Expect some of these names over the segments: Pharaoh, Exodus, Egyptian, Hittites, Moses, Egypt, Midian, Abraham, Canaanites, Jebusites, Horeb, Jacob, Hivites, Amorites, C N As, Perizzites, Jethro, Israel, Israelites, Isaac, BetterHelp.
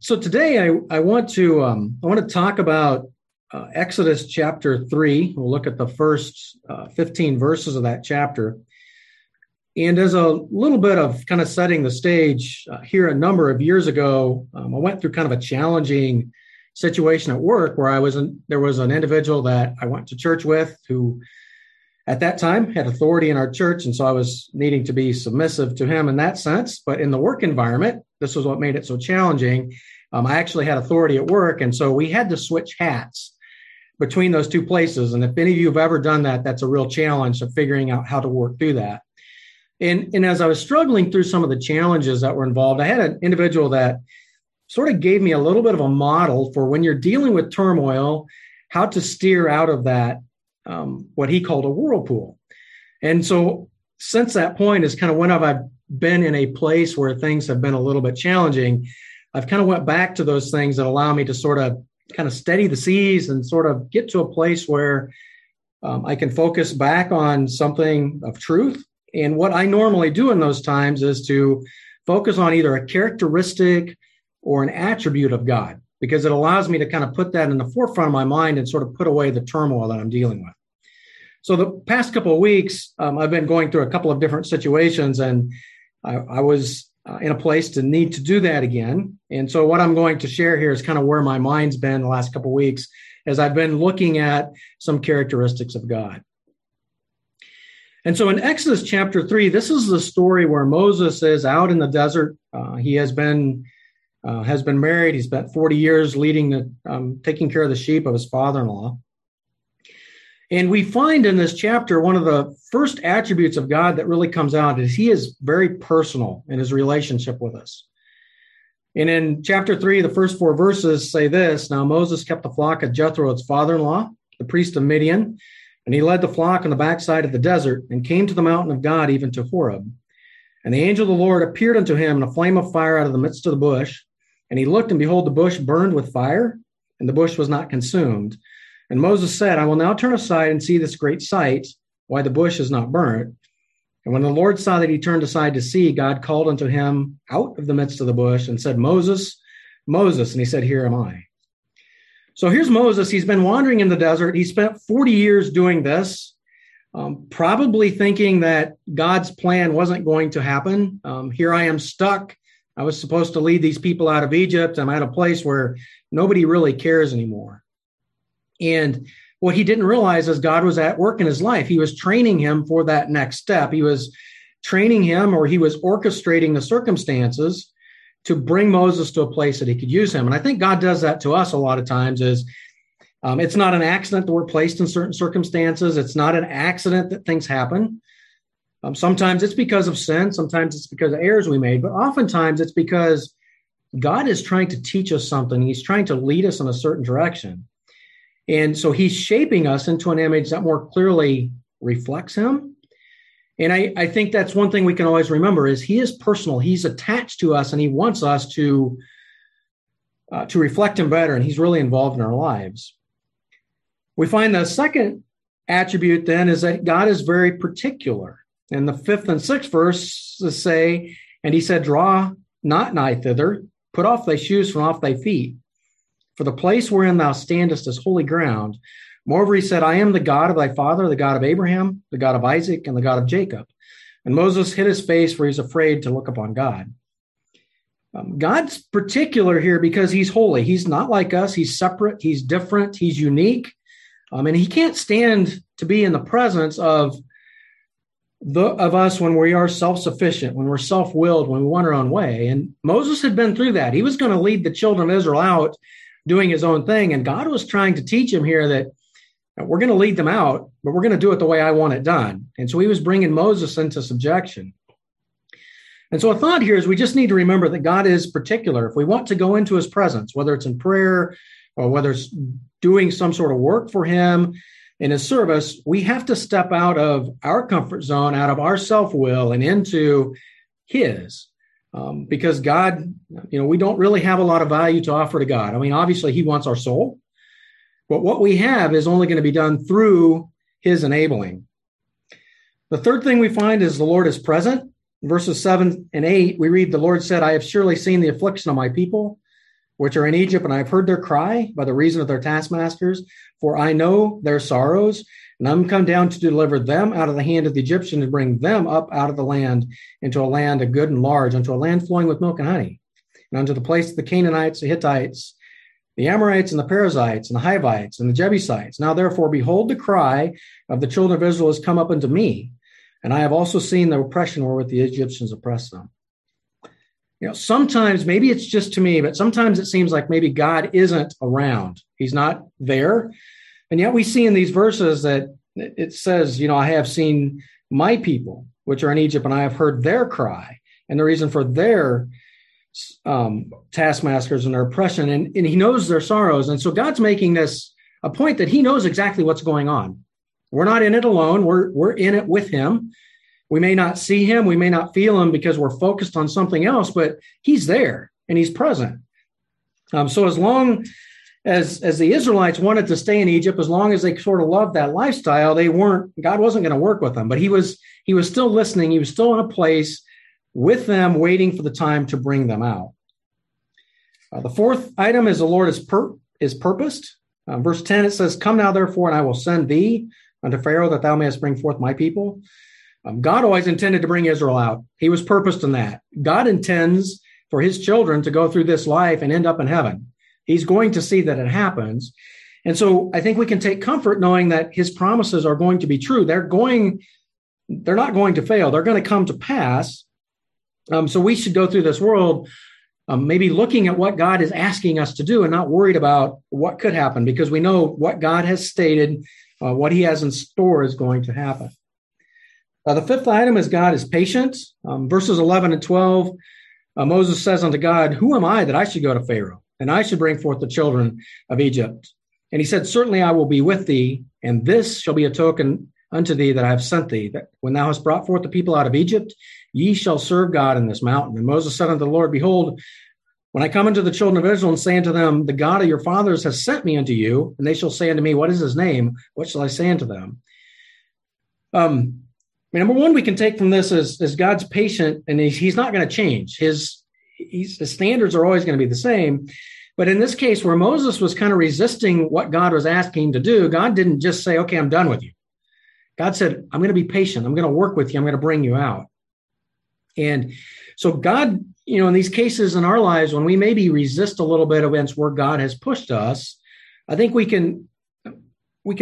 So today I want to talk about Exodus chapter 3. We'll look at the first 15 verses of that chapter. And as a little bit of kind of setting the stage here, a number of years ago, I went through kind of a challenging situation at work where there was an individual that I went to church with who at that time had authority in our church. And so I was needing to be submissive to him in that sense. But in the work environment, this was what made it so challenging. I actually had authority at work. And so we had to switch hats between those two places. And if any of you have ever done that, that's a real challenge of figuring out how to work through that. And as I was struggling through some of the challenges that were involved, I had an individual that sort of gave me a little bit of a model for when you're dealing with turmoil, how to steer out of that, what he called a whirlpool. And so since that point is kind of when I've been in a place where things have been a little bit challenging, I've kind of went back to those things that allow me to sort of kind of steady the seas and sort of get to a place where I can focus back on something of truth. And what I normally do in those times is to focus on either a characteristic or an attribute of God, because it allows me to kind of put that in the forefront of my mind and sort of put away the turmoil that I'm dealing with. So the past couple of weeks, I've been going through a couple of different situations, and I was in a place to need to do that again. And so what I'm going to share here is kind of where my mind's been the last couple of weeks as I've been looking at some characteristics of God. And so in Exodus chapter 3, this is the story where Moses is out in the desert. He has been married. He spent 40 years taking care of the sheep of his father-in-law. And we find in this chapter, one of the first attributes of God that really comes out is he is very personal in his relationship with us. And in chapter 3, the first 4 verses say this: "Now Moses kept the flock of Jethro, his father-in-law, the priest of Midian, and he led the flock on the backside of the desert and came to the mountain of God, even to Horeb. And the angel of the Lord appeared unto him in a flame of fire out of the midst of the bush. And he looked, and behold, the bush burned with fire, and the bush was not consumed. And Moses said, I will now turn aside and see this great sight, why the bush is not burnt. And when the Lord saw that he turned aside to see, God called unto him out of the midst of the bush and said, Moses, Moses. And he said, Here am I." So here's Moses. He's been wandering in the desert. He spent 40 years doing this, probably thinking that God's plan wasn't going to happen. Here I am stuck. I was supposed to lead these people out of Egypt. I'm at a place where nobody really cares anymore. And what he didn't realize is God was at work in his life. He was training him for that next step. He was training him, or he was orchestrating the circumstances to bring Moses to a place that he could use him. And I think God does that to us a lot of times. Is it's not an accident that we're placed in certain circumstances. It's not an accident that things happen. Sometimes it's because of sin. Sometimes it's because of errors we made. But oftentimes it's because God is trying to teach us something. He's trying to lead us in a certain direction. And so he's shaping us into an image that more clearly reflects him. And I think that's one thing we can always remember is he is personal. He's attached to us, and he wants us to reflect him better. And he's really involved in our lives. We find the second attribute then is that God is very particular. And the 5th and 6th verses say, and he said, Draw not nigh thither, put off thy shoes from off thy feet, for the place wherein thou standest is holy ground. Moreover, he said, I am the God of thy father, the God of Abraham, the God of Isaac, and the God of Jacob. And Moses hid his face, for he's afraid to look upon God. God's particular here because he's holy. He's not like us. He's separate. He's different. He's unique. And he can't stand to be in the presence of us when we are self-sufficient, when we're self-willed, when we want our own way. And Moses had been through that. He was going to lead the children of Israel out doing his own thing. And God was trying to teach him here that we're going to lead them out, but we're going to do it the way I want it done. And so he was bringing Moses into subjection. And so a thought here is we just need to remember that God is particular. If we want to go into his presence, whether it's in prayer or whether it's doing some sort of work for him in his service, we have to step out of our comfort zone, out of our self-will, and into his. Because God, we don't really have a lot of value to offer to God. I mean, obviously he wants our soul, but what we have is only going to be done through his enabling. The third thing we find is the Lord is present. In verses 7 and 8, we read, "The Lord said, I have surely seen the affliction of my people, which are in Egypt, and I have heard their cry by the reason of their taskmasters, for I know their sorrows, and I'm come down to deliver them out of the hand of the Egyptian and bring them up out of the land into a land, a good and large, unto a land flowing with milk and honey, and unto the place of the Canaanites, the Hittites, the Amorites, and the Perizzites, and the Hivites, and the Jebusites. Now, therefore, behold, the cry of the children of Israel has come up unto me, and I have also seen the oppression wherewith the Egyptians oppress them." You know, sometimes, maybe it's just to me, but sometimes it seems like maybe God isn't around. He's not there. And yet we see in these verses that it says, you know, I have seen my people, which are in Egypt, and I have heard their cry and the reason for their taskmasters and their oppression. And he knows their sorrows. And so God's making this a point that he knows exactly what's going on. We're not in it alone. We're in it with him. We may not see him. We may not feel him because we're focused on something else, but he's there and he's present. So as long as the Israelites wanted to stay in Egypt, as long as they sort of loved that lifestyle, God wasn't going to work with them, but he was still listening. He was still in a place with them, waiting for the time to bring them out. The fourth item is the Lord is purposed. Verse 10, it says, "Come now, therefore, and I will send thee unto Pharaoh, that thou mayest bring forth my people." God always intended to bring Israel out. He was purposed in that. God intends for his children to go through this life and end up in heaven. He's going to see that it happens. And so I think we can take comfort knowing that his promises are going to be true. They're not going to fail. They're going to come to pass. So we should go through this world maybe looking at what God is asking us to do and not worried about what could happen, because we know what God has stated, what he has in store is going to happen. The fifth item is God is patient. Verses 11 and 12, Moses says unto God, "Who am I that I should go to Pharaoh, and I should bring forth the children of Egypt?" And he said, "Certainly I will be with thee, and this shall be a token unto thee that I have sent thee, that when thou hast brought forth the people out of Egypt, ye shall serve God in this mountain." And Moses said unto the Lord, "Behold, when I come unto the children of Israel and say unto them, the God of your fathers has sent me unto you, and they shall say unto me, what is his name? What shall I say unto them?" Number one, we can take from this is God's patient, and he's not going to change. His standards are always going to be the same. But in this case, where Moses was kind of resisting what God was asking him to do, God didn't just say, "Okay, I'm done with you." God said, "I'm going to be patient. I'm going to work with you. I'm going to bring you out." And so God, you know, in these cases in our lives, when we maybe resist a little bit against where God has pushed us, I think we can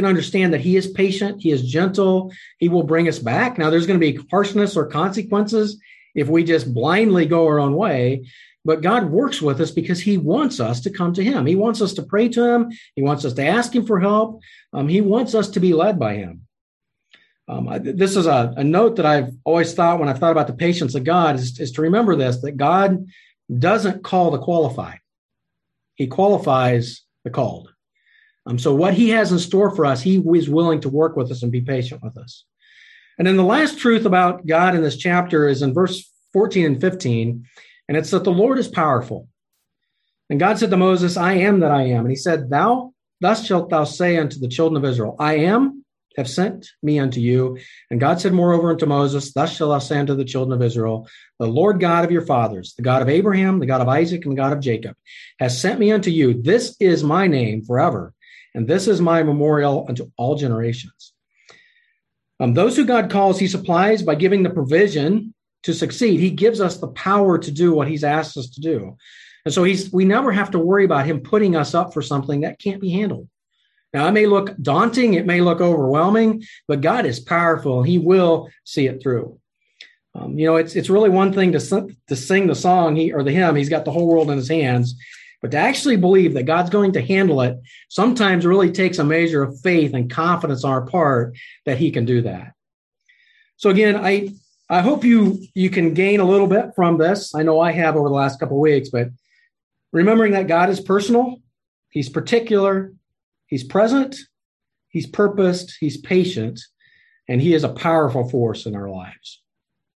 understand that he is patient. He is gentle. He will bring us back. Now, there's going to be harshness or consequences if we just blindly go our own way, but God works with us because he wants us to come to him. He wants us to pray to him. He wants us to ask him for help. He wants us to be led by him. This is a note that I've always thought when I've thought about the patience of God is to remember this, that God doesn't call the qualified. He qualifies the called. So what he has in store for us, he is willing to work with us and be patient with us. And then the last truth about God in this chapter is in verse 14 and 15, and it's that the Lord is powerful. And God said to Moses, "I am that I am." And he said, "Thus shalt thou say unto the children of Israel, I am, have sent me unto you." And God said moreover unto Moses, "Thus shalt thou say unto the children of Israel, the Lord God of your fathers, the God of Abraham, the God of Isaac, and the God of Jacob, has sent me unto you. This is my name forever, and this is my memorial unto all generations." Those who God calls, he supplies by giving the provision to succeed. He gives us the power to do what he's asked us to do. And so we never have to worry about him putting us up for something that can't be handled. Now, it may look daunting. It may look overwhelming, but God is powerful. He will see it through. It's really one thing to sing the song or the hymn, "He's got the whole world in his hands." But to actually believe that God's going to handle it sometimes really takes a measure of faith and confidence on our part that he can do that. So again, I hope you can gain a little bit from this. I know I have over the last couple of weeks, but remembering that God is personal, he's particular, he's present, he's purposed, he's patient, and he is a powerful force in our lives.